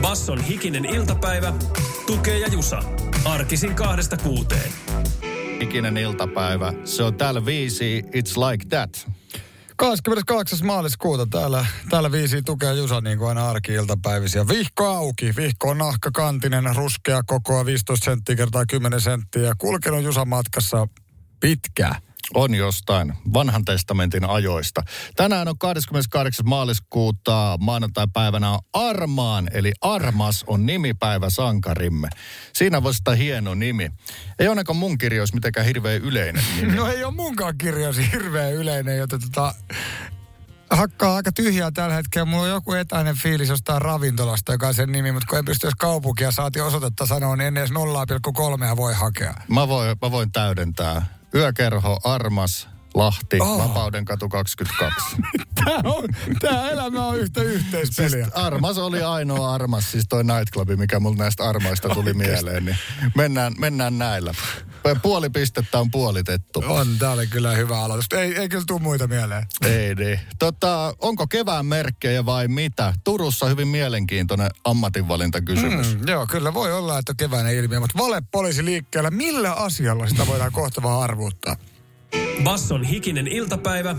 Basson hikinen iltapäivä. Tukee ja Jusa. Arkisin 2-6. Hikinen iltapäivä. Se on täällä viisi. It's like that. 28. maaliskuuta täällä viisi tukea Jusa niin kuin aina arki-iltapäivisiä. Vihko auki. Vihko on nahkakantinen, ruskea kokoa 15 senttiä kertaa 10 senttiä. Kulkenut Jusa matkassa pitkää. On jostain vanhan testamentin ajoista. Tänään on 28. maaliskuuta, maanantai-päivänä on Armaan, eli Armas on nimipäivä sankarimme. Siinä voi sitä hieno nimi. Ei olekaan mun kirjoissa mitenkään hirveän yleinen nimi. No ei ole munkaan kirjoissa hirveän yleinen, joten hakkaa aika tyhjää tällä hetkellä. Mulla on joku etäinen fiilis jostain ravintolasta, joka on sen nimi, mutta kun en pysty, jos kaupunkia saati osoitetta sanoa, niin en edes 0,3 voi hakea. Mä voin täydentää. Yökerho, Armas, Lahti, Vapaudenkatu 22. Tää elämä on yhtä yhteispeliä. Siis Armas oli ainoa Armas, siis toi nightclubi, mikä mulle näistä Armaista tuli mieleen. Niin mennään näillä. Puoli pistettä on puolitettu. On, tää oli kyllä hyvä aloitus. Ei kyllä tule muita mieleen. Ei niin. Onko kevään merkkejä vai mitä? Turussa hyvin mielenkiintoinen ammatinvalintakysymys. Joo, kyllä voi olla, että on keväinen ilmiö, mutta valepoliisi liikkeellä. Millä asialla sitä voidaan kohta vaan arvuuttaa? Basson hikinen iltapäivä.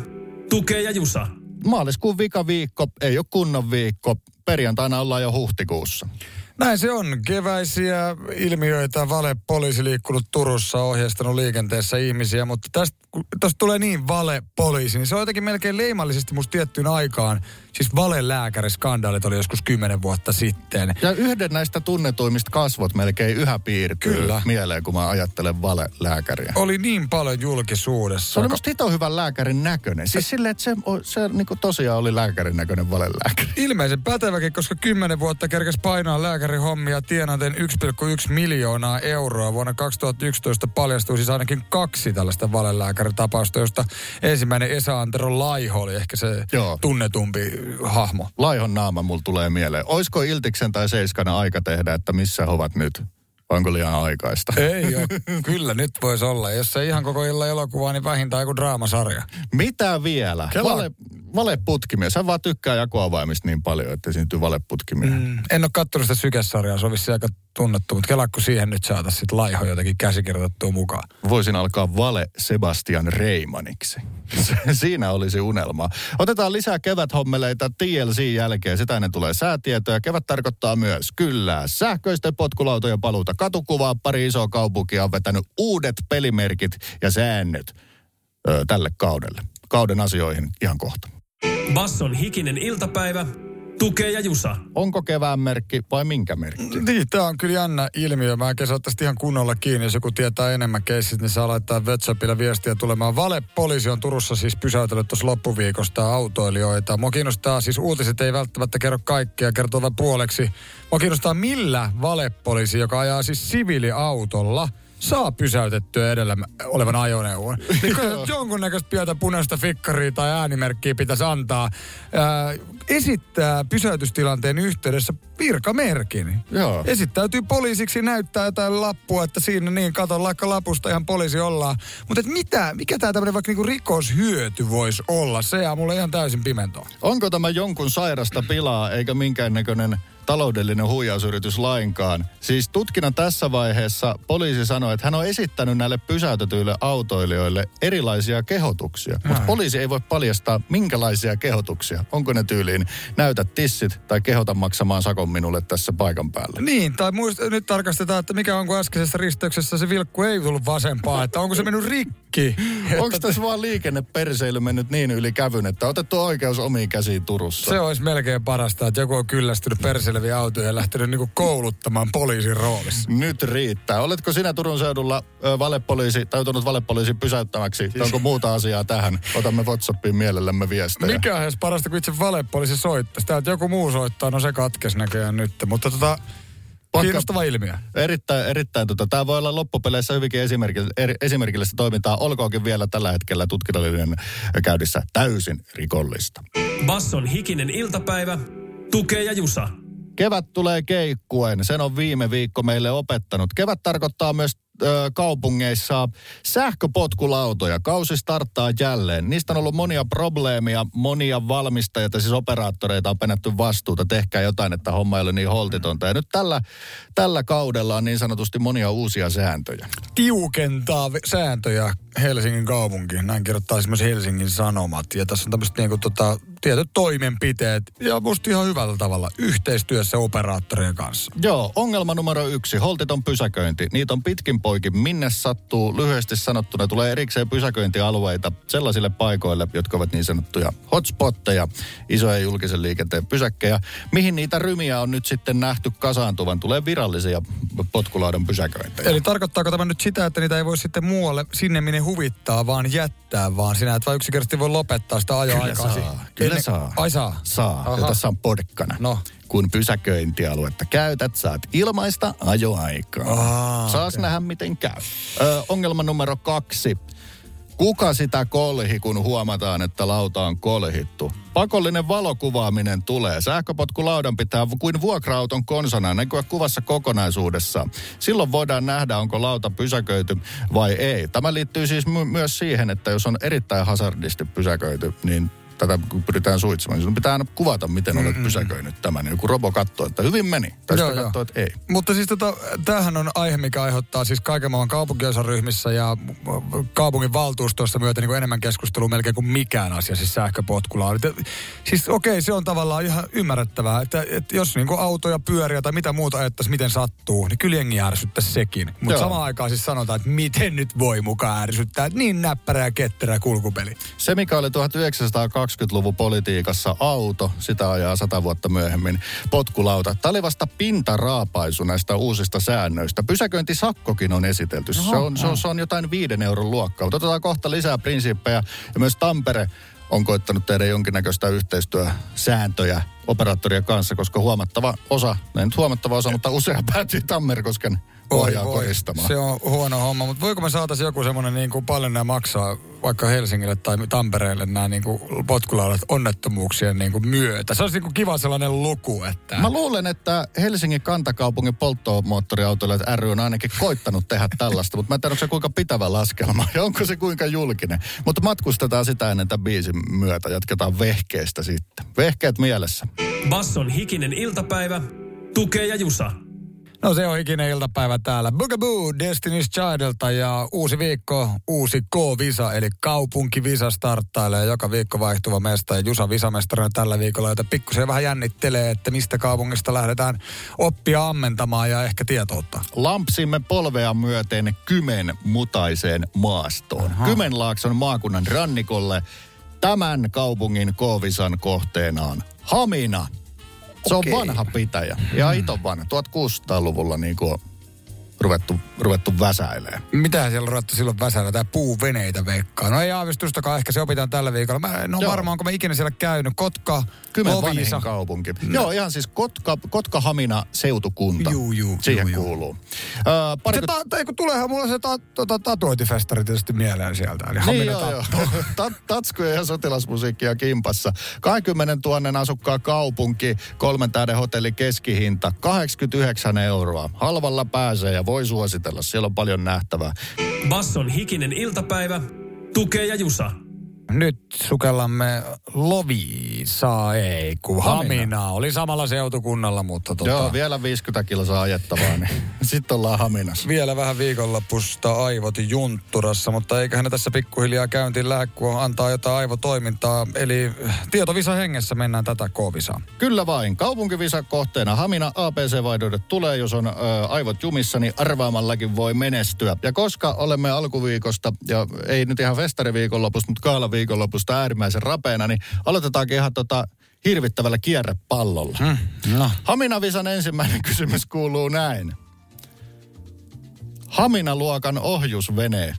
Tukee ja Jusa. Maaliskuun vikaviikko, ei ole kunnon viikko. Perjantaina ollaan jo huhtikuussa. Näin se on. Keväisiä ilmiöitä valepoliisi liikkunut Turussa, ohjeistanut liikenteessä ihmisiä, mutta tästä tulee niin valepoliisi, niin se on jotenkin melkein leimallisesti musta tiettyyn aikaan. Siis valelääkäriskandaalit oli joskus 10 vuotta sitten. Ja yhden näistä tunnetuimmista kasvot melkein yhä piirtyy kyllä mieleen, kun mä ajattelen valelääkäriä. Oli niin paljon julkisuudessa. Se oli musta hito hyvän lääkärin näköinen. Siis silleen, että se niinku tosiaan oli lääkärin näköinen valelääkäri. Ilmeisen päteväkin, koska 10 vuotta kerkes painaa lääkärihommia tienaten 1,1 miljoonaa euroa. Vuonna 2011 paljastui siis ainakin 2 tällaista valelääkäritapausta, josta ensimmäinen esa Laiho oli ehkä se tunnetumpi hahmo. Laihon naama mulla tulee mieleen. Oisko Iltiksen tai Seiskana aika tehdä, että missä he ovat nyt? Onko liian aikaista? Ei ole. Kyllä nyt voisi olla. Jos ei ihan koko illan elokuvaa, niin vähintään joku draamasarja. Mitä vielä? Valeputkimiä. Sä vaan tykkää jakoavaimista niin paljon, että esiintyy valeputkimiä. En ole kattonut sitä Sykes-sarjaa. Se olisi aika tunnettu, mutta kelakko siihen nyt saataisiin sit Laiho jotenkin käsikirjoitettua mukaan. Voisin alkaa vale Sebastian Reimaniksi. Siinä olisi unelma. Otetaan lisää keväthommeleita TLC:n jälkeen. Sitä ennen tulee säätietoja. Kevät tarkoittaa myös kyllä sähköisten potkulautojen paluuta katukuvaa. Pari isoa kaupunkia on vetänyt uudet pelimerkit ja säännöt tälle kaudelle. Kauden asioihin ihan kohta. Basson hikinen iltapäivä. Tukee ja Jusa. Onko kevään merkki vai minkä merkki? Niin, tämä on kyllä jännä ilmiö. Mä enkä saattaisi ihan kunnolla kiinni. Jos joku tietää enemmän keissit, niin saa laittaa WhatsAppilla viestiä tulemaan. Valepoliisi on Turussa siis pysäytellyt tuossa loppuviikosta autoilijoita. Mua kiinnostaa, siis uutiset ei välttämättä kerro kaikkea, kertoo vain puoleksi. Mua kiinnostaa, millä valepoliisi, joka ajaa siis siviiliautolla, saa pysäytettyä edellä olevan ajoneuvon. Niin jonkunnäköistä pientä punaista fikkaria tai äänimerkkiä pitäisi antaa. Esittää pysäytystilanteen yhteydessä virkamerkin. Joo. Esittäytyy poliisiksi, näyttää jotain lappua, että siinä niin, kato laikka lapusta, ihan poliisi ollaan. Mutta mikä tämä tämmöinen vaikka niinku rikoshyöty voisi olla? Se jää mulle ihan täysin pimentoon. Onko tämä jonkun sairasta pilaa eikä minkäännäköinen taloudellinen huijausyritys lainkaan? Siis tutkinnan tässä vaiheessa poliisi sanoi, että hän on esittänyt näille pysäytetyille autoilijoille erilaisia kehotuksia. Mutta poliisi ei voi paljastaa, minkälaisia kehotuksia. Onko ne tyyliin näytä tissit tai kehota maksamaan sakon minulle tässä paikan päällä? Niin, tai nyt tarkastetaan, että mikä onko äskeisessä risteyksessä se vilkku ei tullut vasempaan, että onko se mennyt rikki? Onko tässä vaan liikenneperseily mennyt niin yli kävyn, että otettu oikeus omiin käsiin Turussa? Se olisi melkein parasta, että joku on kyllästynyt perseille selviä autoja ja lähtenyt niinku kouluttamaan poliisin roolissa. Nyt riittää. Oletko sinä Turun seudulla joutunut valepoliisi pysäyttämäksi? Siis... Onko muuta asiaa tähän? Otamme WhatsAppiin mielellämme viestejä. Mikä on edes parasta, kun itse valepoliisi soittaa? Sitä, että joku muu soittaa, no se katkesi näköjään nyt. Mutta kiinnostava ilmiö. Erittäin. Tämä voi olla loppupeleissä hyvinkin esimerkillistä toimintaa. Olkoonkin vielä tällä hetkellä tutkinnallinen käynnissä täysin rikollista. Basson hikinen iltapäivä. Tukee ja Jusa. Kevät tulee keikkuen. Sen on viime viikko meille opettanut. Kevät tarkoittaa myös kaupungeissa sähköpotkulautoja. Kausi starttaa jälleen. Niistä on ollut monia probleemia, monia valmistajia, siis operaattoreita on penätty vastuuta. Tehkää jotain, että homma ei ole niin holtitonta. Ja nyt tällä kaudella on niin sanotusti monia uusia sääntöjä. Tiukentaa sääntöjä Helsingin kaupunkiin. Näin kirjoittaa esimerkiksi Helsingin Sanomat. Ja tässä on tämmöiset niinku tietyt toimenpiteet. Ja musta ihan hyvällä tavalla. Yhteistyössä operaattorien kanssa. Joo, ongelma numero 1. Holtiton pysäköinti. Niitä on pitkin poikin minne sattuu. Lyhyesti sanottuna tulee erikseen pysäköintialueita sellaisille paikoille, jotka ovat niin sanottuja hotspotteja, isoja julkisen liikenteen pysäkkejä. Mihin niitä rymiä on nyt sitten nähty kasaantuvan? Tulee virallisia potkulaudan pysäköintejä. Eli tarkoittaako tämä nyt sitä, että niitä ei voi sitten muualle sinne minne huvittaa, vaan jättää, vaan sinä et vaan yksinkertaisesti voi lopettaa sitä ajoaikaa. Kyllä saa. Ai saa? Saa. Ja tässä on porkkana. No. Kun pysäköintialuetta käytät, saat ilmaista ajoaikaa. Saas nähdä, miten käy. Ongelma numero 2. Kuka sitä kolhi, kun huomataan, että lauta on kolhittu? Pakollinen valokuvaaminen tulee. Sähköpotkulaudan pitää kuin vuokra-auton konsana näkyä kuvassa kokonaisuudessaan. Silloin voidaan nähdä, onko lauta pysäköity vai ei. Tämä liittyy siis myös siihen, että jos on erittäin hazardisti pysäköity, niin tätä pyritään suitsimaan. Sinun pitää aina kuvata, miten olet pysäköinyt tämän. Joku robo katsoo, että hyvin meni. Tästä katsoo, että ei. Mutta siis tämähän on aihe, mikä aiheuttaa siis kaiken maailman kaupunkiosaryhmissä ja kaupungin valtuustossa myötä niin kuin enemmän keskustelua melkein kuin mikään asia, siis sähköpotkulaudat. Siis okei, se on tavallaan ihan ymmärrettävää, että jos niin kuin autoja, pyöriä tai mitä muuta ajattaisiin, miten sattuu, niin kyllä jengi ärsyttäisi sekin. Mutta samaan aikaan siis sanotaan, että miten nyt voi mukaan ärsyttää. Niin näppärä ja ketterä kulkupeli. Se, mikä oli 1920-luvun politiikassa auto, sitä ajaa 100 vuotta myöhemmin, potkulauta. Tämä oli vasta pintaraapaisu näistä uusista säännöistä. Pysäköintisakkokin on esitelty. Se on jotain 5 euron luokkaa. Mutta otetaan kohta lisää prinsiippejä. Ja myös Tampere on koittanut tehdä jonkinnäköistä yhteistyösääntöjä operaattorien kanssa, koska huomattava osa, mutta usein päätyy Tammerkosken ohjaa koristamaan. Se on huono homma, mutta voiko me saataisiin joku semmoinen, niin kuin paljon nämä maksaa vaikka Helsingille tai Tampereelle nämä niin kuin potkulaudat onnettomuuksien niin kuin myötä? Se olisi niin kuin kiva sellainen luku, että... Mä luulen, että Helsingin kantakaupungin polttomoottoriautoilijat ry on ainakin koittanut tehdä tällaista, mutta mä en tiedä, onko se kuinka pitävä laskelma ja onko se kuinka julkinen. Mutta matkustetaan sitä ennen tämän biisin myötä. Jatketaan vehkeestä sitten. Vehkeet mielessä. Basson hikinen iltapäivä. Tukee ja Jusa. No se on hikinen iltapäivä täällä. Bugaboo Destiny's Childilta ja uusi viikko, uusi K-Visa, eli kaupunkivisa starttailee. Joka viikko vaihtuva mesta ja Jusa visamestarina tällä viikolla, jota pikkusen vähän jännittelee, että mistä kaupungista lähdetään oppia ammentamaan ja ehkä tietoutta. Lampsimme polvea myöten Kymen mutaiseen maastoon. Aha. Kymenlaakson maakunnan rannikolle tämän kaupungin K-Visan kohteena on Hamina. Se on vanha pitäjä. Ja iton vanha. 1600-luvulla niin kuin ruvettu väsäilemään. Mitähän siellä on ruvettu silloin väsäilemään? Tää puuveneitä veikkaa. No ei aavistustakaan. Ehkä se opitaan tällä viikolla. Mä en ole varma, onko mä ikinä siellä käynyt. Kotka, Loviisa. Vanhin kaupunki. No. Joo, ihan siis Kotka-Hamina seutukunta. Juu, siihen kuuluu. Kun tuleehan mulla se tatuointifestari tietysti mieleen sieltä. Eli Hamina Tatskuja ja sotilasmusiikkia kimpassa. 20 000 asukkaan kaupunki. 3 tähden hotelli keskihinta. 89 €. Halvalla pääsee ja voi suositella. Siellä on paljon nähtävää. Basson hikinen iltapäivä. Tukee ja Jusa. Nyt sukellamme Loviisaa, ei kun Haminaa. Oli samalla seutukunnalla, mutta Joo, vielä 50 kilsaa ajettavaa, niin sitten ollaan Haminassa. Vielä vähän viikonloppusta aivot juntturassa, mutta eiköhän ne tässä pikkuhiljaa käyntiin lähde, kun antaa jotain aivotoimintaa. Eli tietovisa hengessä mennään tätä K-visaa. Kyllä vain. Kaupunkivisa kohteena Hamina. ABC-vaihdoidet tulee, jos on aivot jumissa, niin arvaamallakin voi menestyä. Ja koska olemme alkuviikosta, ja ei nyt ihan festariviikonlopusta, mutta kaalaviikosta, viikonlopusta äärimmäisen rapeena, niin aloitetaankin ihan hirvittävällä kierrepallolla. No. Haminavisan ensimmäinen kysymys kuuluu näin. Haminaluokan ohjusvene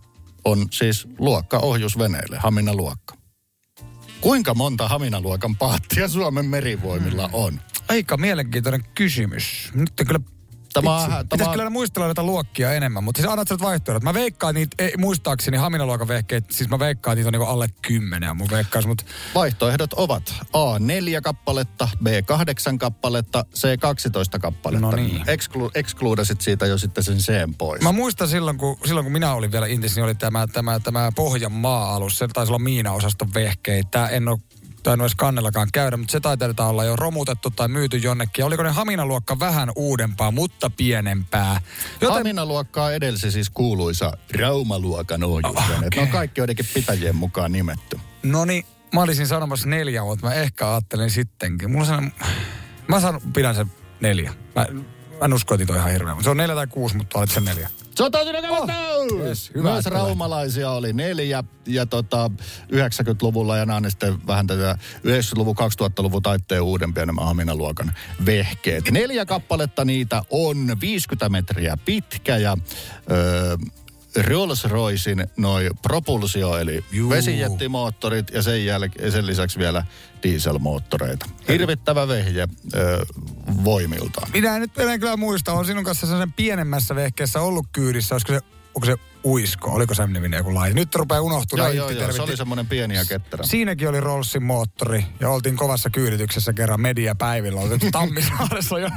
on siis luokka ohjusveneille, Haminaluokka. Kuinka monta Haminaluokan paattia Suomen merivoimilla on? Aika mielenkiintoinen kysymys. Nyt kyllä pitäisi kyllä muistella näitä luokkia enemmän, mutta siis annat sä nyt vaihtoehdot. Mä veikkaan niitä, muistaakseni Haminaluokan vehkeet, siis mä veikkaan niitä on niinku alle 10 mun veikkaus, mutta... Vaihtoehdot ovat A4 kappaletta, B8 kappaletta, C12 kappaletta. No niin. Ekskluudasit siitä jo sitten sen C:n pois. Mä muistan silloin kun minä olin vielä Intissä, niin oli tämä Pohjanmaa-alus, se taisi olla miinaosaston vehkeitä, en ole... Tai en olisi kannellakaan käydä, mutta se taitaa olla jo romutettu tai myyty jonnekin. Oliko ne Haminaluokka vähän uudempaa, mutta pienempää? Joten... Haminaluokkaa edelsi siis kuuluisa Raumaluokan ohjusvene. Okay. Ne on kaikki joidenkin pitäjien mukaan nimetty. No niin, mä olisin sanomassa 4, mutta mä ehkä ajattelin sittenkin. Pidän sen 4. Mä en usko, että toi ihan hirveä. Se on 4 tai 6, mutta olet sen 4. Sotautuneet kautta! Yes, myös raumalaisia oli 4 ja 90-luvulla ja nämä on sitten vähän tätä 90-luvun, 2000-luvun taitteen uudempia nämä Haminaluokan vehkeet. 4 kappaletta niitä on, 50 metriä pitkä ja Rolls Roycen noi propulsio eli vesijettimoottorit ja sen lisäksi vielä dieselmoottoreita. Hirvittävä vehje voimiltaan. Minä nyt en kyllä muista, on sinun kanssa sen pienemmässä vehkeessä ollut kyydissä, onko se uisko, oliko sen niminen joku laji. Nyt rupeaa unohtumaan. Joo, se oli semmoinen pieni ja ketterä. Siinäkin oli Rollsin moottori ja oltiin kovassa kyydityksessä kerran mediapäivillä. Oltiin Tammisaaressa jo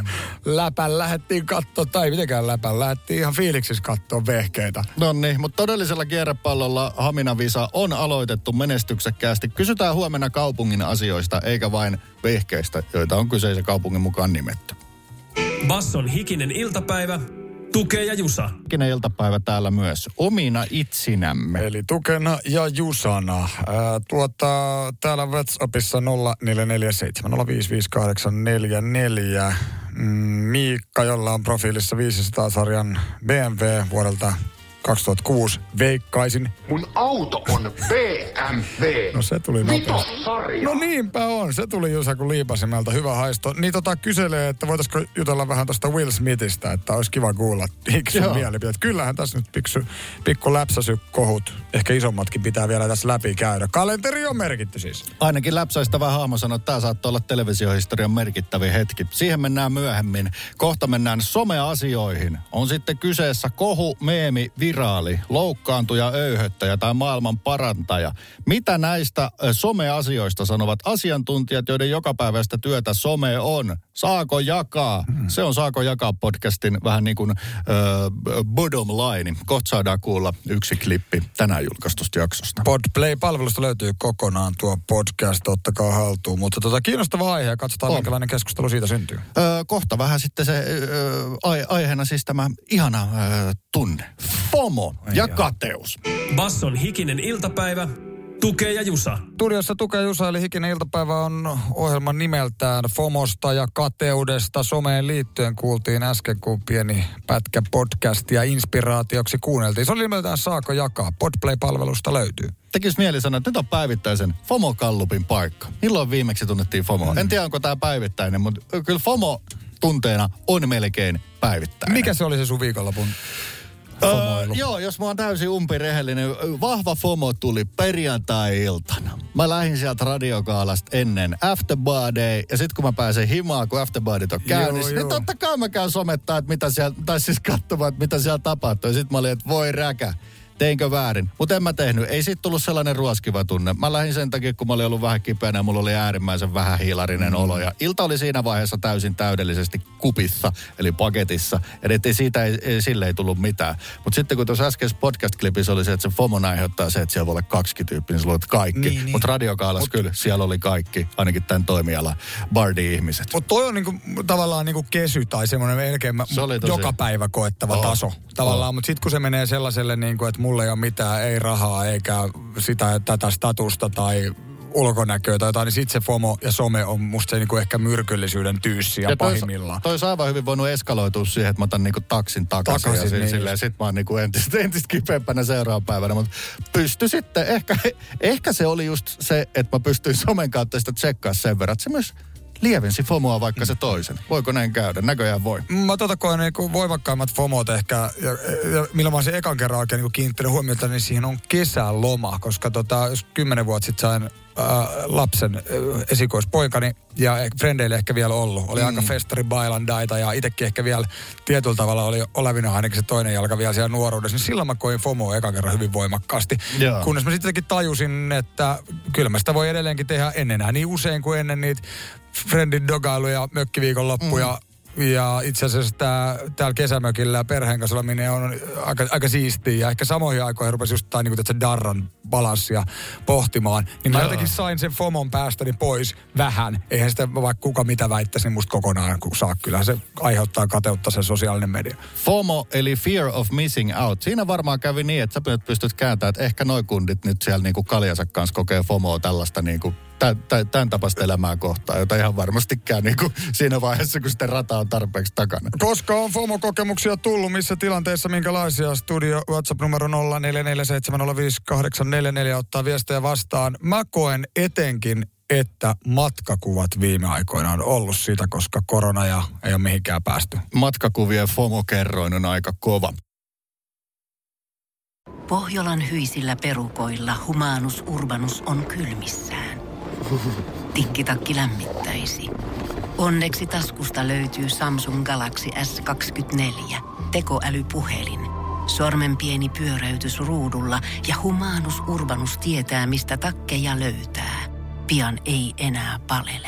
läpän lähettiin kattoon, tai mitenkään läpän, lähettiin ihan fiiliksissä kattoon vehkeitä. No niin, mutta todellisella kierrepallolla Haminavisa on aloitettu menestyksekkäästi. Kysytään huomenna kaupungin asioista, eikä vain vehkeistä, joita on kyseisen kaupungin mukaan nimetty. Basson hikinen iltapäivä. Tukee ja Jusa. Hikinen iltapäivä täällä myös. Omina itsinämme. Eli tukena ja Jusana. Täällä WhatsAppissa 0447 055 844. Miikka, jolla on profiilissa 500-sarjan BMW vuodelta 2006. Veikkaisin. Mun auto on BMW. No se tuli nopeasti. No niinpä on. Se tuli Jusa kun liipasimelta. Hyvä haisto. Niin kyselee, että voitaisko jutella vähän tuosta Will Smithistä, että olisi kiva kuulla Hiksen mielipiteet. Kyllähän tässä nyt pikku läpsäsykohut. Ehkä isommatkin pitää vielä tässä läpi käydä. Kalenteri on merkitty siis. Ainakin läpsäistävä hahmo sanoi, että tämä saattaa olla televisiohistorian merkittävin hetki. Siihen mennään myöhemmin. Kohta mennään someasioihin. On sitten kyseessä kohu, meemi, viraali, loukkaantuja, öyhöttäjä tai maailman parantaja. Mitä näistä someasioista sanovat asiantuntijat, joiden jokapäiväistä työtä some on? Saako jakaa? Se on Saako jakaa -podcastin vähän niin kuin bottom line. Kohta saadaan kuulla yksi klippi tänään julkaistusta jaksosta. Podplay-palvelusta löytyy kokonaan tuo podcast, ottakaa haltuun. Mutta kiinnostava aihe ja katsotaan minkälainen keskustelu siitä syntyy. Kohta vähän sitten se aiheena siis tämä ihana tunne. FOMO ja kateus. Basson hikinen iltapäivä, Tukee ja Jusa. Studiossa Tukee ja Jusa, eli hikinen iltapäivä on ohjelman nimeltään FOMOsta ja kateudesta. Someen liittyen kuultiin äsken, kun pieni pätkä podcastia inspiraatioksi kuunneltiin. Se oli nimeltään Saako jakaa? Podplay-palvelusta löytyy. Tekisi mieli sanoa, että nyt on päivittäisen FOMO-kallupin paikka. Milloin viimeksi tunnettiin FOMOa? En tiedä, onko tämä päivittäinen, mutta kyllä FOMO tunteena on melkein päivittäinen. Mikä se oli se sun viikonlopun? Joo, jos mä oon täysin umpirehellinen, vahva FOMO tuli perjantai-iltana. Mä lähdin sieltä radiokaalasta ennen afterparty, ja sit kun mä pääsen himaan, kun afterpartyt on käynnissä, niin totta kai mä käyn somettaa, että mitä siellä, tai siis katsomaan, että mitä siellä tapahtuu. Ja sit mä olin, että voi räkä, teinkö väärin. Mutta en mä tehnyt, ei sit tullut sellainen ruoskiva tunne. Mä lähdin sen takia, kun mä olin ollut vähän kipeänä, ja mulla oli äärimmäisen vähän hiilarinen olo. Ja ilta oli siinä vaiheessa täysin täydellisesti kupissa, eli paketissa. Eli sille ei tullut mitään. Mutta sitten kun tuossa äskeisessä podcast-klipissä oli se, että se FOMOn aiheuttaa se, että siellä voi olla 20 tyyppiä, niin sulla oli kaikki. Niin. Mutta radiokaalassa kyllä, siellä oli kaikki, ainakin tämän toimialan bardi-ihmiset. Mutta toi on tavallaan kesy tai semmoinen melkein joka päivä koettava taso. Tavallaan, mutta sitten kun se menee sellaiselle, että mulla ei ole mitään, ei rahaa, eikä sitä, tätä statusta tai ulkonäköä tai jotain, niin sit se FOMO ja some on musta se niinku ehkä myrkyllisyyden tyyssi ja pahimmillaan. Toi on aivan hyvin voinut eskaloitua siihen, että mä otan niinku taksin takaisin ja niin. Silleen sit mä oon niinku entistä kipeämpänä seuraavan päivänä, mutta pysty sitten, ehkä se oli just se, että mä pystyin somen kautta sitä tsekkaa sen verran, että se myös lievensi FOMOa vaikka se toisen. Voiko näin käydä? Näköjään voi. Mä koen niin voimakkaimmat FOMOt ehkä, ja millä mä olisin ekan kerran oikein niin kiinnittänyt huomiota, niin siihen on kesäloma, koska jos 10 vuotta sitten sain lapsen esikoispoikani, ja frendeille ehkä vielä ollut. Oli aika festari bailandaita, ja itsekin ehkä vielä tietyllä tavalla oli olevina ainakin se toinen jalka vielä siellä nuoruudessa. Niin silloin mä koin FOMOa ekan kerran hyvin voimakkaasti. Joo. Kunnes mä sittenkin tajusin, että kyllä mä sitä voi edelleenkin tehdä enenää niin usein kuin ennen niitä friendin dogailuja, mökkiviikonloppuja ja itse asiassa täällä kesämökillä perheen kanssa oleminen on aika siistiä. Ja ehkä samoihin aikoihin rupesi just tai niinku tätä darran balanssia pohtimaan. Niin mä jotenkin sain sen FOMOn päästäni pois vähän. Eihän sitä vaikka kuka mitä väittäisi, niin musta kokonaan kun saa. Kyllähän se aiheuttaa kateutta sen sosiaalinen media. FOMO eli fear of missing out. Siinä varmaan kävi niin, että sä pystyt kääntämään, että ehkä noi kundit nyt siellä niinku kaljansa kanssa kokee FOMOa tällaista niinku tämän tapasta elämää kohtaan, jota ihan varmastikään niin kuin siinä vaiheessa, kun sitten rata on tarpeeksi takana. Koska on FOMO-kokemuksia tullut, missä tilanteessa minkälaisia? Studio WhatsApp-numero 0447058844 ottaa viestejä vastaan. Mä koen etenkin, että matkakuvat viime aikoina on ollut sitä, koska korona ja ei ole mihinkään päästy. Matkakuvien FOMO-kerroin on aika kova. Pohjolan hyisillä perukoilla Humanus Urbanus on kylmissään. Tikkitakki lämmittäisi. Onneksi taskusta löytyy Samsung Galaxy S24, tekoälypuhelin. Sormen pieni pyöräytys ruudulla ja Humanus Urbanus tietää, mistä takkeja löytää. Pian ei enää palele.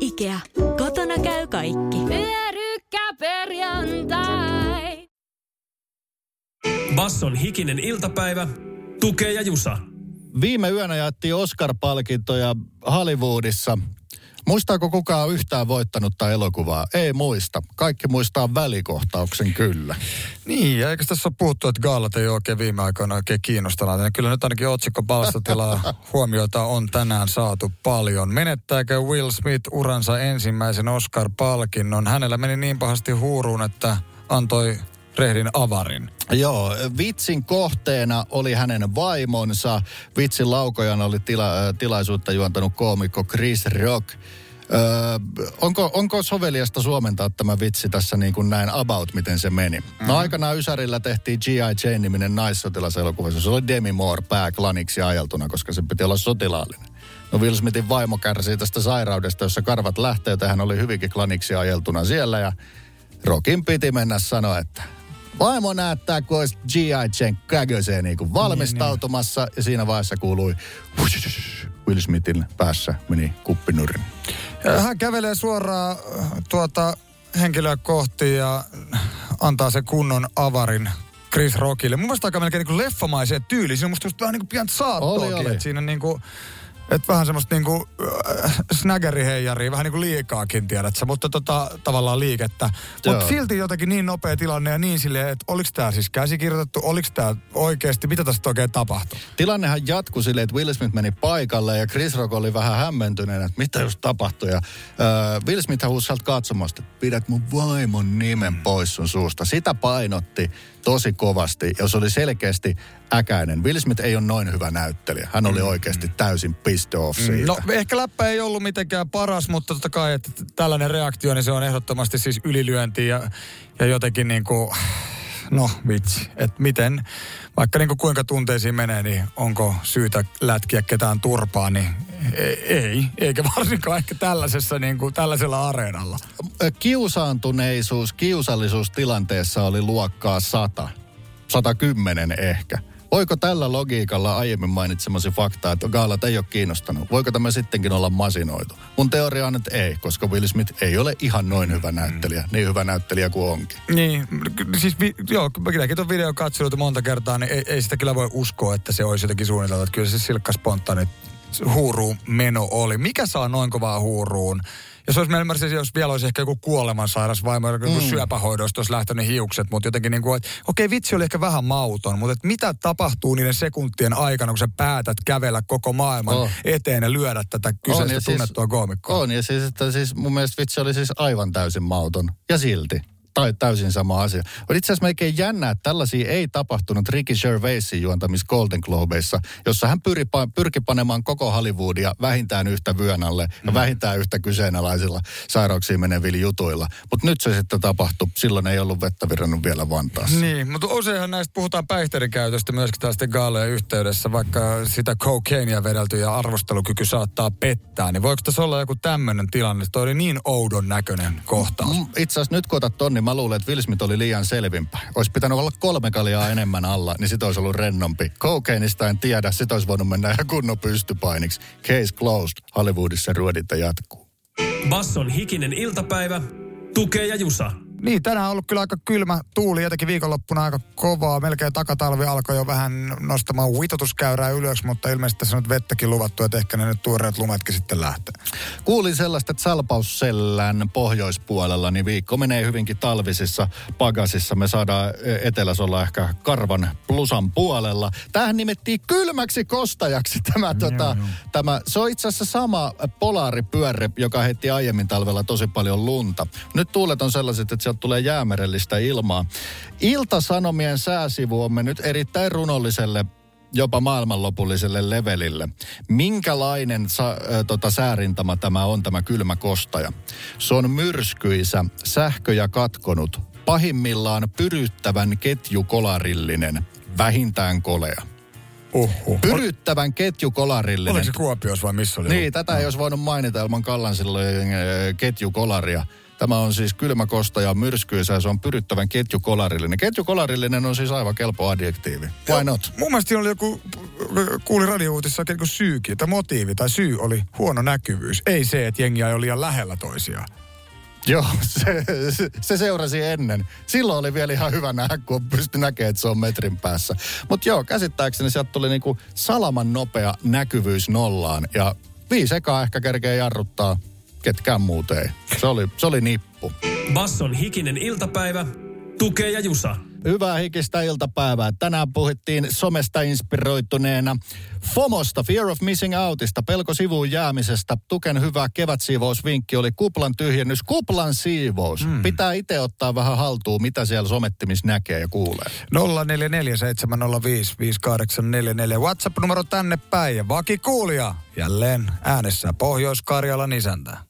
Ikea. Kotona käy kaikki. Pyörykkäperjantai. Basson hikinen iltapäivä. Tukee ja Jusa. Viime yönä jaettiin Oscar-palkintoja Hollywoodissa. Muistaako kukaan yhtään voittanutta elokuvaa? Ei muista. Kaikki muistaa välikohtauksen kyllä. Niin, ja eikö tässä ole puhuttu, että gaalat ei ole oikein viime aikoina oikein kiinnostavaa. Kyllä nyt ainakin otsikkopalstatilaa huomiota on tänään saatu paljon. Menettääkö Will Smith uransa ensimmäisen Oscar-palkinnon? Hänellä meni niin pahasti huuruun, että antoi rehdin avarin. Joo, vitsin kohteena oli hänen vaimonsa. Vitsin laukojana oli tilaisuutta juontanut koomikko Chris Rock. Onko soveliasta suomentaa tämä vitsi tässä niin kuin näin about, miten se meni? No aikanaan Ysärillä tehtiin G.I. Jane-niminen naissotilaselokuvassa. Se oli Demi Moore pääklaniksi ajeltuna, koska se piti olla sotilaallinen. No Will Smithin vaimo kärsii tästä sairaudesta, jossa karvat lähtee. Hän oli hyvinkin klaniksi ajeltuna siellä ja Rockin piti mennä sanoa, että vaimo näyttää, kun olisi G.I. Jane käköseen niin valmistautumassa. Ja siinä vaiheessa kuului Will Smithin päässä meni kuppinurin. Hän kävelee suoraan henkilöä kohti ja antaa se kunnon avarin Chris Rockille. Mun mielestä aika melkein niin leffamaiseen tyyliin. Siinä on musta vähän niin kuin pian saattoakin. Että siinä niin kuin, että vähän semmoista niinku snägäriheijaria, vähän niinku liikaakin tiedätkö, mutta tavallaan liikettä. Mutta silti jotenkin niin nopea tilanne ja niin silleen, että oliko tämä siis käsikirjoitettu, oliko tämä oikeasti, mitä tästä oikein tapahtui? Tilannehan jatkui silleen, että Will Smith meni paikalle ja Chris Rock oli vähän hämmentyneenä, että mitä just tapahtui. Ja Will Smith huusi sieltä katsomasta, että pidät mun vaimon nimen pois sun suusta. Sitä painotti tosi kovasti, jos oli selkeästi äkäinen. Will Smith ei ole noin hyvä näyttelijä. Hän oli oikeasti täysin pissed off siitä. No ehkä läppä ei ollut mitenkään paras, mutta totta kai, että tällainen reaktio, niin se on ehdottomasti siis ylilyönti ja jotenkin niin kuin, no vitsi, että miten, vaikka niin kuin kuinka tunteisiin menee, niin onko syytä lätkiä ketään turpaa, niin ei, eikä varsinkaan ehkä tällaisessa, niin kuin, tällaisella areenalla. Kiusallisuus tilanteessa oli luokkaa 100, 110 ehkä. Voiko tällä logiikalla aiemmin mainitsemasi faktaa, että gaalat ei ole kiinnostanut, voiko tämä sittenkin olla masinoitu? Mun teoria on, että ei, koska Will Smith ei ole ihan noin hyvä näyttelijä, niin hyvä näyttelijä kuin onkin. Niin, siis joo, minäkin tuon videon katsonut monta kertaa, niin ei sitä kyllä voi uskoa, että se olisi jotenkin suunniteltu. Että kyllä se silkka spontaani huuruun meno oli. Mikä saa noin kovaa huuruun? Ja se olisi, mä ymmärsin, jos vielä olisi ehkä joku kuolemansairas vaimo, joku syöpähoidosta olisi lähtenyt hiukset, mutta jotenkin niin kuin, että okei, vitsi oli ehkä vähän mauton, mutta että mitä tapahtuu niiden sekuntien aikana, kun sä päätät kävellä koko maailman eteen ja lyödä tätä kyseistä tunnettua koomikkoa? On, ja siis, että siis mun mielestä vitsi oli siis aivan täysin mauton, ja silti. Tai täysin sama asia. On itse asiassa melkein jännää, että tällaisia ei tapahtunut Ricky Gervaisin juontamissa Golden Globeissa, jossa hän pyrki panemaan koko Hollywoodia vähintään yhtä vyön alle ja vähintään yhtä kyseenalaisilla sairauksiin menevillä jutuilla. Mutta nyt se sitten tapahtui. Silloin ei ollut vettä virannut vielä Vantaassa. Niin, mutta useinhan näistä puhutaan päihteiden käytöstä myöskin tästä gaaleja yhteydessä, vaikka sitä kokainea vedelty ja arvostelukyky saattaa pettää. Niin voiko tässä olla joku tämmöinen tilanne? Tuo oli niin oudon näköinen kohtaus. Itse asiassa nyt kun otat tonni, mä luulen, että Will Smith oli liian selvimpä. Olisi pitänyt olla 3 kaljaa enemmän alla, niin sit olisi ollut rennompi. Kokainista en tiedä, sit olisi voinut mennä ihan kunnon pystypainiksi. Case closed. Hollywoodissa ruodinta jatkuu. Basson hikinen iltapäivä. Tukee ja Jusa. Niin, tänään on ollut kyllä aika kylmä tuuli, jotenkin viikonloppuna aika kovaa. Melkein takatalvi alkoi jo vähän nostamaan vitotuskäyrää ylös, mutta ilmeisesti tässä on nyt vettäkin luvattu, että ehkä ne nyt tuoreet lumetkin sitten lähtee. Kuulin sellaista, että Salpaussellän pohjoispuolella niin viikko menee hyvinkin talvisissa pagasissa. Me saadaan etelässä olla ehkä karvan plusan puolella. Tämähän nimettiin kylmäksi kostajaksi tämä, tämä. Se on itse asiassa sama polaaripyörre, joka heitti aiemmin talvella tosi paljon lunta. Nyt tuulet on sellaiset, että sieltä tulee jäämerellistä ilmaa. Ilta-Sanomien sääsivu on mennyt erittäin runolliselle, jopa maailmanlopulliselle levelille. Minkälainen säärintama tämä on, tämä kylmä kostaja? Se on myrskyisä, sähköjä katkonut, pahimmillaan pyryttävän ketjukolarillinen, vähintään kolea. Pyryttävän ketjukolarillinen. Oliko se Kuopios vai missä oli? Niin, tätä ei olisi voinut mainita ilman Kallansillojen ketjukolaria. Tämä on siis kylmä kostaja, myrskyisä, se on pyryttävän ketjukolarillinen. Ketjukolarillinen on siis aivan kelpo adjektiivi. Why not? Mun mielestä oli joku, kuulin radio-uutissa, että syykin, tai motiivi tai syy oli huono näkyvyys. Ei se, että jengiä ei ole liian lähellä toisiaan. Joo, se seurasi ennen. Silloin oli vielä ihan hyvä nähdä, kun pystyi näkemään, että se on metrin päässä. Mutta joo, käsittääkseni sieltä tuli niinku salaman nopea näkyvyys nollaan. Ja 5 ekaa ehkä kerkeä jarruttaa. Ketkään muut ei. Se oli nippu. Basson hikinen iltapäivä. Tukee ja Jusa. Hyvää hikistä iltapäivää. Tänään puhuttiin somesta inspiroituneena FOMOsta, Fear of Missing Outista, pelko sivuun jäämisestä. Tuken hyvä kevätsiivousvinkki oli kuplan tyhjennys, kuplan siivous. Pitää itse ottaa vähän haltuun, mitä siellä somettimissa näkee ja kuulee. 0447055844. WhatsApp-numero tänne päin ja vakikuulija jälleen äänessä Pohjois-Karjalan isäntä.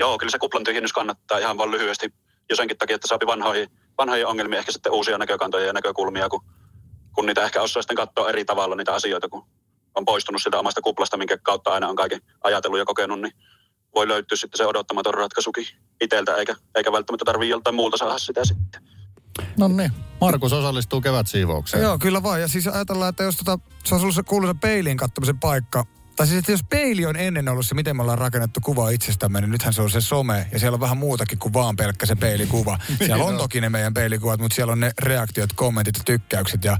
Joo, kyllä se kuplan tyhjennys kannattaa ihan vaan lyhyesti. Jo senkin takia, että saapi vanhoja ongelmia, ehkä sitten uusia näkökantoja ja näkökulmia, kun niitä ehkä osaa sitten katsoa eri tavalla niitä asioita, kun on poistunut sitä omasta kuplasta, minkä kautta aina on kaiken ajatellut ja kokenut, niin voi löytyä sitten se odottamaton ratkaisukin itseltä, eikä välttämättä tarvitse joltain muulta saada sitä sitten. No niin, Markus osallistuu kevätsiivoukseen. Joo, kyllä vaan. Ja siis ajatellaan, että jos se on ollut se kuuluisa peiliin katsomisen paikka, tai siis, että jos peili on ennen ollut se, miten me ollaan rakennettu kuvaa itsestämme, niin nythän se on se some. Ja siellä on vähän muutakin kuin vaan pelkkä se peilikuva. Siellä on toki ne meidän peilikuvat, mutta siellä on ne reaktiot, kommentit ja tykkäykset. Ja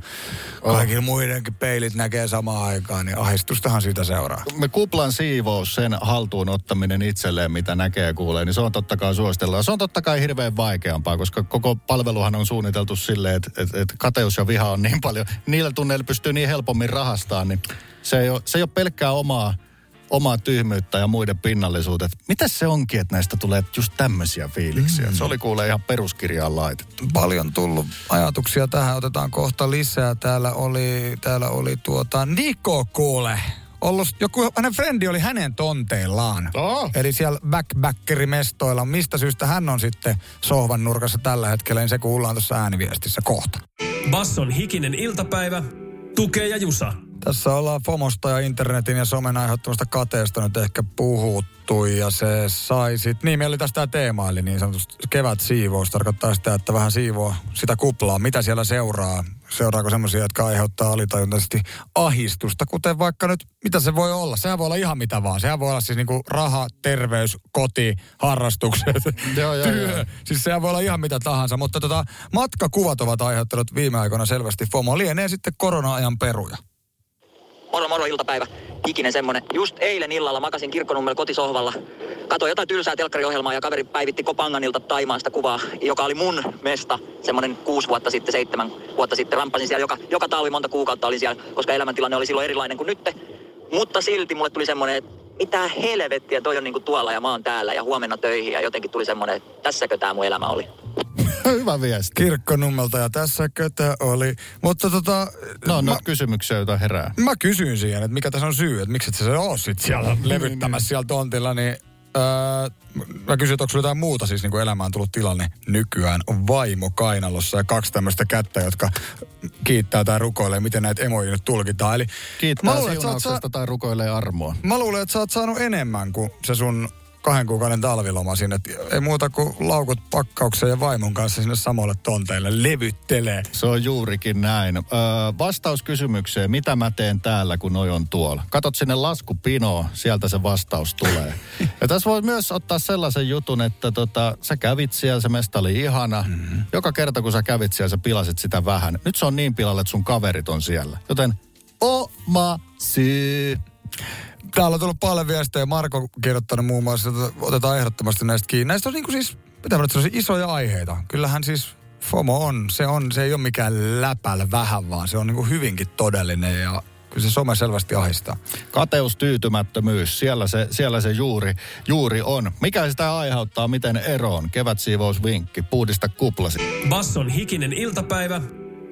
kaikilla muidenkin peilit näkee samaan aikaan, niin ahdistustahan siitä seuraa. Me kuplan siivous, sen haltuun ottaminen itselleen, mitä näkee ja kuulee, niin se on totta kai suositellaan. Se on totta kai hirveän vaikeampaa, koska koko palveluhan on suunniteltu silleen, että kateus ja viha on niin paljon. Niillä tunneilla pystyy niin helpommin rahastamaan, niin se ei ole pelkkää omaa tyhmyyttä ja muiden pinnallisuudet. Mitäs se onkin, että näistä tulee just tämmöisiä fiiliksiä? Se oli kuulee ihan peruskirjaan laitettu. Paljon tullut ajatuksia tähän. Otetaan kohta lisää. Täällä oli Niko kuule. Hänen frendi oli hänen tonteillaan. Eli siellä backbackerimestoilla. Mistä syystä hän on sitten sohvan nurkassa tällä hetkellä, niin se kuullaan tuossa ääniviestissä kohta. Basson hikinen iltapäivä. Tukee ja Jusa. Tässä ollaan FOMOsta ja internetin ja somen aiheuttamasta kateesta nyt ehkä puhuttu, ja se sai sit, niin meillä oli tästä teema, eli niin sanotusti kevätsiivous tarkoittaa sitä, että vähän siivoa sitä kuplaa, mitä siellä seuraa. Seuraako semmoisia, jotka aiheuttaa alitajuntaisesti ahistusta, kuten vaikka nyt, mitä se voi olla? Sehän voi olla ihan mitä vaan. Sehän voi olla siis niinku raha, terveys, koti, harrastukset, työ. Siis sehän voi olla ihan mitä tahansa, mutta matkakuvat ovat aiheuttaneet viime aikoina selvästi FOMO. Lienee sitten korona-ajan peruja. Moro iltapäivä. Ikinen semmonen. Just eilen illalla makasin Kirkkonummella kotisohvalla. Katoin jotain tylsää telkkariohjelmaa ja kaveri päivitti Kopanganilta Taimaasta kuvaa, joka oli mun mesta. Semmonen 6 vuotta sitten, 7 vuotta sitten. Rampasin siellä joka talvi, monta kuukautta olin siellä, koska elämäntilanne oli silloin erilainen kuin nyt. Mutta silti mulle tuli semmonen, että mitä helvettiä, toi on niinku tuolla ja mä oon täällä ja huomenna töihin. Ja jotenkin tuli semmonen, että tässäkö tää mun elämä oli. Hyvä viesti. Kirkkonummelta ja tässäkö tämä oli. Mutta no, noita kysymyksiä, joita herää. Mä kysyin siihen, että mikä tässä on syy, että miksi et sä oot sit siellä levyttämässä siellä tontilla, niin mä kysyin, että onko sulla jotain muuta siis niin kuin elämään tullut tilanne. Nykyään on vaimo kainalossa ja 2 tämmöistä kättä, jotka kiittää tai rukoilee, miten näitä emoja nyt tulkitaan. Eli kiittää siunauksesta tai rukoilee armoa. Mä luulen, että sä oot saanut enemmän kuin se sun 2 kuukauden talviloma sinne. Ei muuta kuin laukut pakkaukseen ja vaimon kanssa sinne samalle tonteille. Levyttelee. Se on juurikin näin. Vastaus kysymykseen, mitä mä teen täällä, kun noi on tuolla. Katot sinne laskupinoon, sieltä se vastaus tulee. Ja tässä voi myös ottaa sellaisen jutun, että sä kävit siellä, se mesta oli ihana. Mm-hmm. Joka kerta, kun sä kävit siellä, sä pilasit sitä vähän. Nyt se on niin pilalle, että sun kaverit on siellä. Joten oma syy. Täällä on tullut paljon viestejä. Marko on kirjoittanut muun muassa, että otetaan ehdottomasti näistä kiinni. Näistä on niin kuin siis, pitää sanoa, isoja aiheita. Kyllähän siis FOMO on, se ei ole mikään läpällä vähän, vaan se on niin kuin hyvinkin todellinen ja kyllä se some selvästi ahdistaa. Kateus, tyytymättömyys, siellä se juuri on. Mikä sitä aiheuttaa, miten eroon? Kevätsiivousvinkki, puhdista kuplasi. Basson hikinen iltapäivä.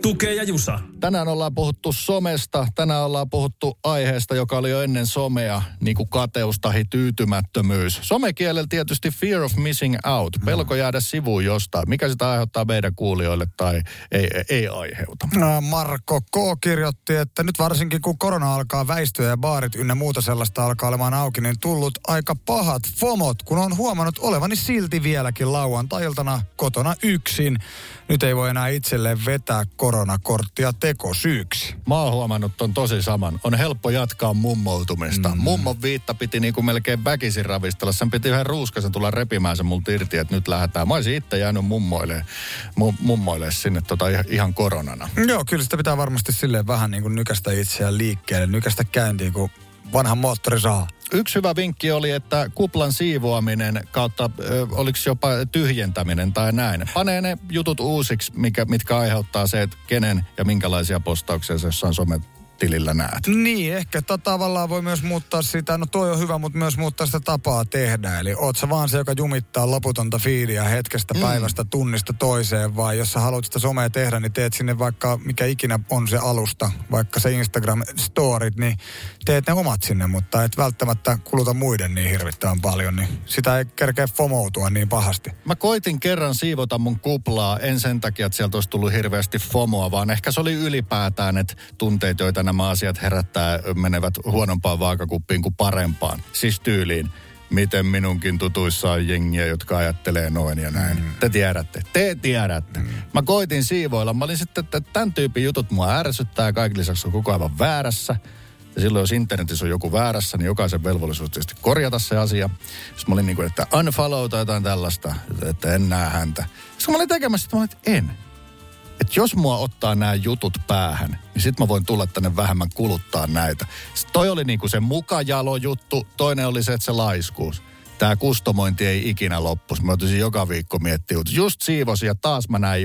Tukee ja Jusa. Tänään ollaan puhuttu somesta, tänään ollaan puhuttu aiheesta, joka oli jo ennen somea, niin kuin kateus tai tyytymättömyys. Somekielellä tietysti fear of missing out, pelko jäädä sivuun jostain. Mikä sitä aiheuttaa meidän kuulijoille tai ei aiheuta? No, Marko K. kirjoitti, että nyt varsinkin kun korona alkaa väistyä ja baarit ynnä muuta sellaista alkaa olemaan auki, niin tullut aika pahat fomot, kun on huomannut olevani silti vieläkin lauantai-iltana kotona yksin. Nyt ei voi enää itselleen vetää koronakorttia tekosyyksi. Mä oon huomannut ton tosi saman. On helppo jatkaa mummoutumista. Mummon viitta piti niinku melkein väkisin ravistella. Sen piti yhden ruuskasen tulla repimään sen multa irti, että nyt lähdetään. Mä olisin itse jäänyt mummoilee sinne ihan koronana. Joo, kyllä sitä pitää varmasti silleen vähän niinku nykästä itseään liikkeelle, nykästä käyntiin, kun vanhan moottori saa. Yksi hyvä vinkki oli, että kuplan siivoaminen kautta, oliko jopa tyhjentäminen tai näin. Panee ne jutut uusiksi, mitkä aiheuttaa se, että kenen ja minkälaisia postauksia se jossain sometilillä näet. Niin, ehkä tavallaan voi myös muuttaa sitä, no toi on hyvä, mutta myös muuttaa sitä tapaa tehdä. Eli oot sä vaan se, joka jumittaa loputonta fiiliä hetkestä, päivästä, tunnista toiseen, vai jos sä haluat sitä somea tehdä, niin teet sinne vaikka mikä ikinä on se alusta, vaikka se Instagram-storit, niin teet ne omat sinne, mutta et välttämättä kuluta muiden niin hirvittävän paljon, niin sitä ei kerkeä fomoutua niin pahasti. Mä koitin kerran siivota mun kuplaa, en sen takia, että sieltä olisi tullut hirveästi fomoa, vaan ehkä se oli ylipäätään, että tunteet, joita nämä asiat herättää, menevät huonompaan vaakakuppiin kuin parempaan. Siis tyyliin, miten minunkin tutuissa on jengiä, jotka ajattelee noin ja näin. Te tiedätte. Mä koitin siivoilla. Mä olin sitten, että tämän tyypin jutut mua ärsyttää. Kaiken lisäksi on koko ajan väärässä. Ja silloin, jos internetissä on joku väärässä, niin jokaisen velvollisuus tietysti korjata se asia. Sitten mä olin niin kuin, että unfollow tai jotain tällaista, että en näe häntä. Sitten mä olin tekemässä, että en. Että jos mua ottaa nämä jutut päähän, niin sit mä voin tulla tänne vähemmän kuluttaa näitä. Sitten toi oli niinku se mukajalo juttu, toinen oli se, että se laiskuus. Tää kustomointi ei ikinä loppuisi. Mä otisin joka viikko miettiä, just siivosin ja taas mä näin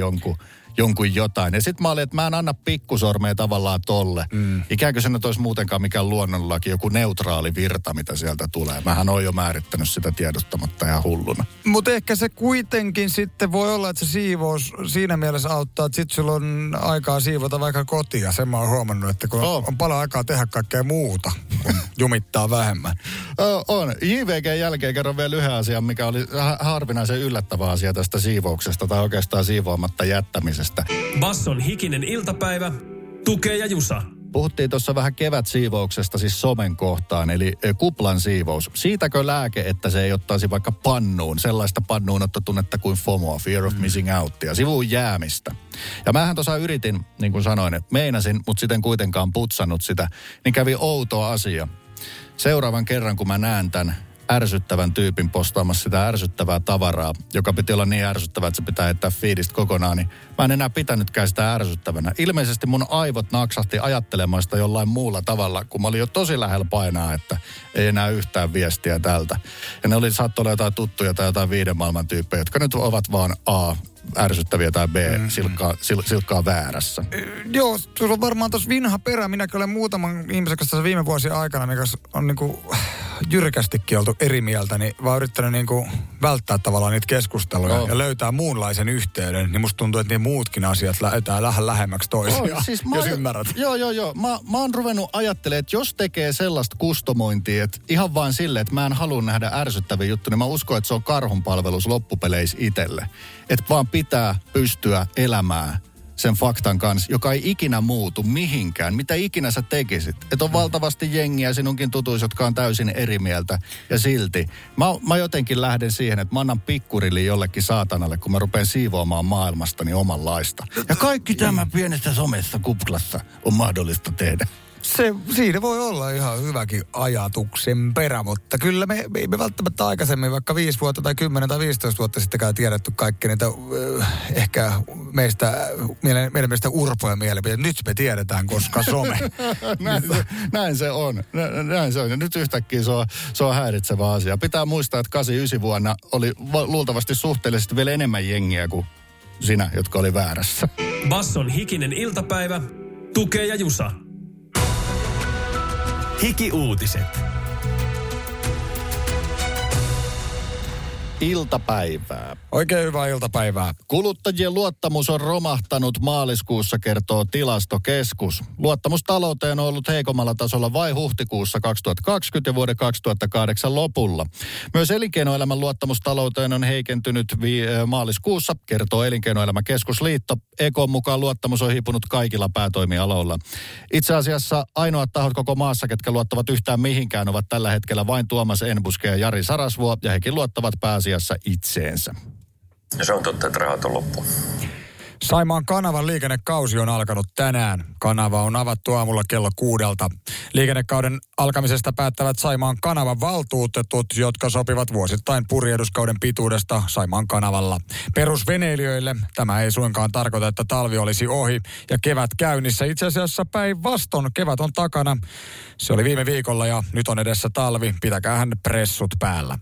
jonkun jotain. Ja sit mä olin, että mä en anna pikkusormeja tavallaan tolle. Ikään kuin se nyt olisi muutenkaan mikään luonnonlaki, joku neutraali virta, mitä sieltä tulee. Mähän oon jo määrittänyt sitä tiedottamatta ihan hulluna. Mutta ehkä se kuitenkin sitten voi olla, että se siivous siinä mielessä auttaa, että sit sulla on aikaa siivota vaikka kotia. Sen mä oon huomannut, että kun on paljon aikaa tehdä kaikkea muuta, kun jumittaa vähemmän. On. JVG:n jälkeen kerron vielä yhden asian, mikä oli harvinaisen yllättävä asia tästä siivouksesta tai oikeastaan siivoamatta jättämisestä. Basson hikinen iltapäivä, Tukee ja Jusa. Puhuttiin tuossa vähän kevätsiivouksesta, siis somen kohtaan, eli kuplan siivous. Siitäkö lääke, että se ei ottaisi vaikka pannuun, sellaista pannuunottotunnetta kuin FOMOa, fear of missing out, ja sivuun jäämistä. Ja mähän tuossa yritin, niin kuin sanoin, että meinasin, mutta sitten kuitenkaan putsannut sitä, niin kävi outo asia. Seuraavan kerran, kun mä näen tämän ärsyttävän tyypin postaamassa sitä ärsyttävää tavaraa, joka piti olla niin ärsyttävää, että se pitää heittää feedistä kokonaan, niin mä en enää pitänytkään sitä ärsyttävänä. Ilmeisesti mun aivot naksahti ajattelemaan sitä jollain muulla tavalla, kun mä olin jo tosi lähellä painaa, että ei enää yhtään viestiä tältä. Ja ne oli, saattoi olla jotain tuttuja tai jotain viiden maailman tyyppejä, jotka nyt ovat vaan A, ärsyttäviä tai B, silkkaa väärässä. Joo, tuossa on varmaan tuossa vinha perä. Minäkin olen muutaman ihmisen kanssa viime vuosien aikana, mikä on niinku jyrkästikin oltu eri mieltä, niin vaan yrittänyt niinku välttää tavallaan niitä keskusteluja ja löytää muunlaisen yhteyden, niin musta tuntuu, että ne muutkin asiat lähetään lähemmäksi toisiaan, siis jos ymmärrät. Joo. Mä oon ruvennut ajattelemaan, että jos tekee sellaista kustomointia, että ihan vain silleen, että mä en halua nähdä ärsyttäviä juttuja, niin mä uskon, että se on karhunpalvelus loppupeleissä itselle. Että vaan pitää pystyä elämään sen faktan kanssa, joka ei ikinä muutu mihinkään, mitä ikinä sä tekisit. Että on valtavasti jengiä sinunkin tutuissa, jotka on täysin eri mieltä ja silti. Mä jotenkin lähden siihen, että mä annan pikkurili jollekin saatanalle, kun mä rupean siivoamaan maailmastani omanlaista. Ja kaikki tämä pienessä somessa kuplassa on mahdollista tehdä. Siinä voi olla ihan hyväkin ajatuksen perä, mutta kyllä me ei välttämättä aikaisemmin, vaikka 5 vuotta tai 10 tai 15 vuotta sittenkään tiedetty kaikki niitä ehkä meidän mielestä urpoja mielipiteitä. Nyt me tiedetään, koska some. Näin se on. Ja nyt yhtäkkiä se on häiritsevä asia. Pitää muistaa, että 89 vuonna oli luultavasti suhteellisesti vielä enemmän jengiä kuin sinä, jotka oli väärässä. Basson hikinen iltapäivä, Tukee ja Jusa. Hiki-uutiset. Iltapäivää. Oikein hyvää iltapäivää. Kuluttajien luottamus on romahtanut maaliskuussa, kertoo Tilastokeskus. Luottamus talouteen on ollut heikommalla tasolla vain huhtikuussa 2020 ja vuoden 2008 lopulla. Myös elinkeinoelämän luottamus talouteen on heikentynyt maaliskuussa, kertoo Elinkeinoelämän keskusliitto. Ekon mukaan luottamus on hiipunut kaikilla päätoimialoilla. Itse asiassa ainoat tahot koko maassa, ketkä luottavat yhtään mihinkään, ovat tällä hetkellä vain Tuomas Enbuske ja Jari Sarasvuo, ja hekin luottavat pääasiassa itseensä. Se on totta, että rahat on loppu. Saimaan kanavan liikennekausi on alkanut tänään. Kanava on avattu aamulla kello 6:00. Liikennekauden alkamisesta päättävät Saimaan kanavan valtuutetut, jotka sopivat vuosittain purjehduskauden pituudesta Saimaan kanavalla. Perusveneilijöille tämä ei suinkaan tarkoita, että talvi olisi ohi ja kevät käynnissä. Itse asiassa päinvastoin, kevät on takana. Se oli viime viikolla ja nyt on edessä talvi. Pitäkäähän pressut päällä.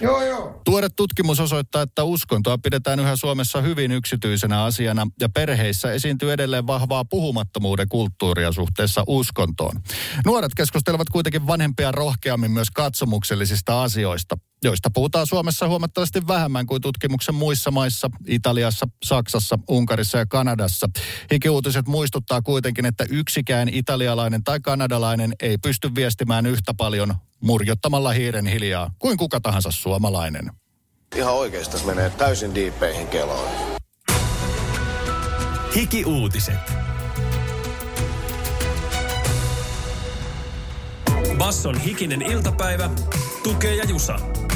Joo. Tuore tutkimus osoittaa, että uskontoa pidetään yhä Suomessa hyvin yksityisenä asiana ja perheissä esiintyy edelleen vahvaa puhumattomuuden kulttuuria suhteessa uskontoon. Nuoret keskustelevat kuitenkin vanhempia rohkeammin myös katsomuksellisista asioista, joista puhutaan Suomessa huomattavasti vähemmän kuin tutkimuksen muissa maissa, Italiassa, Saksassa, Unkarissa ja Kanadassa. Hiki-uutiset muistuttaa kuitenkin, että yksikään italialainen tai kanadalainen ei pysty viestimään yhtä paljon murjottamalla hiiren hiljaa kuin kuka tahansa suomalainen. Ihan oikeasti tässä menee täysin diippeihin keloon. Hiki-uutiset. Basson hikinen iltapäivä, Tukee ja Jusa.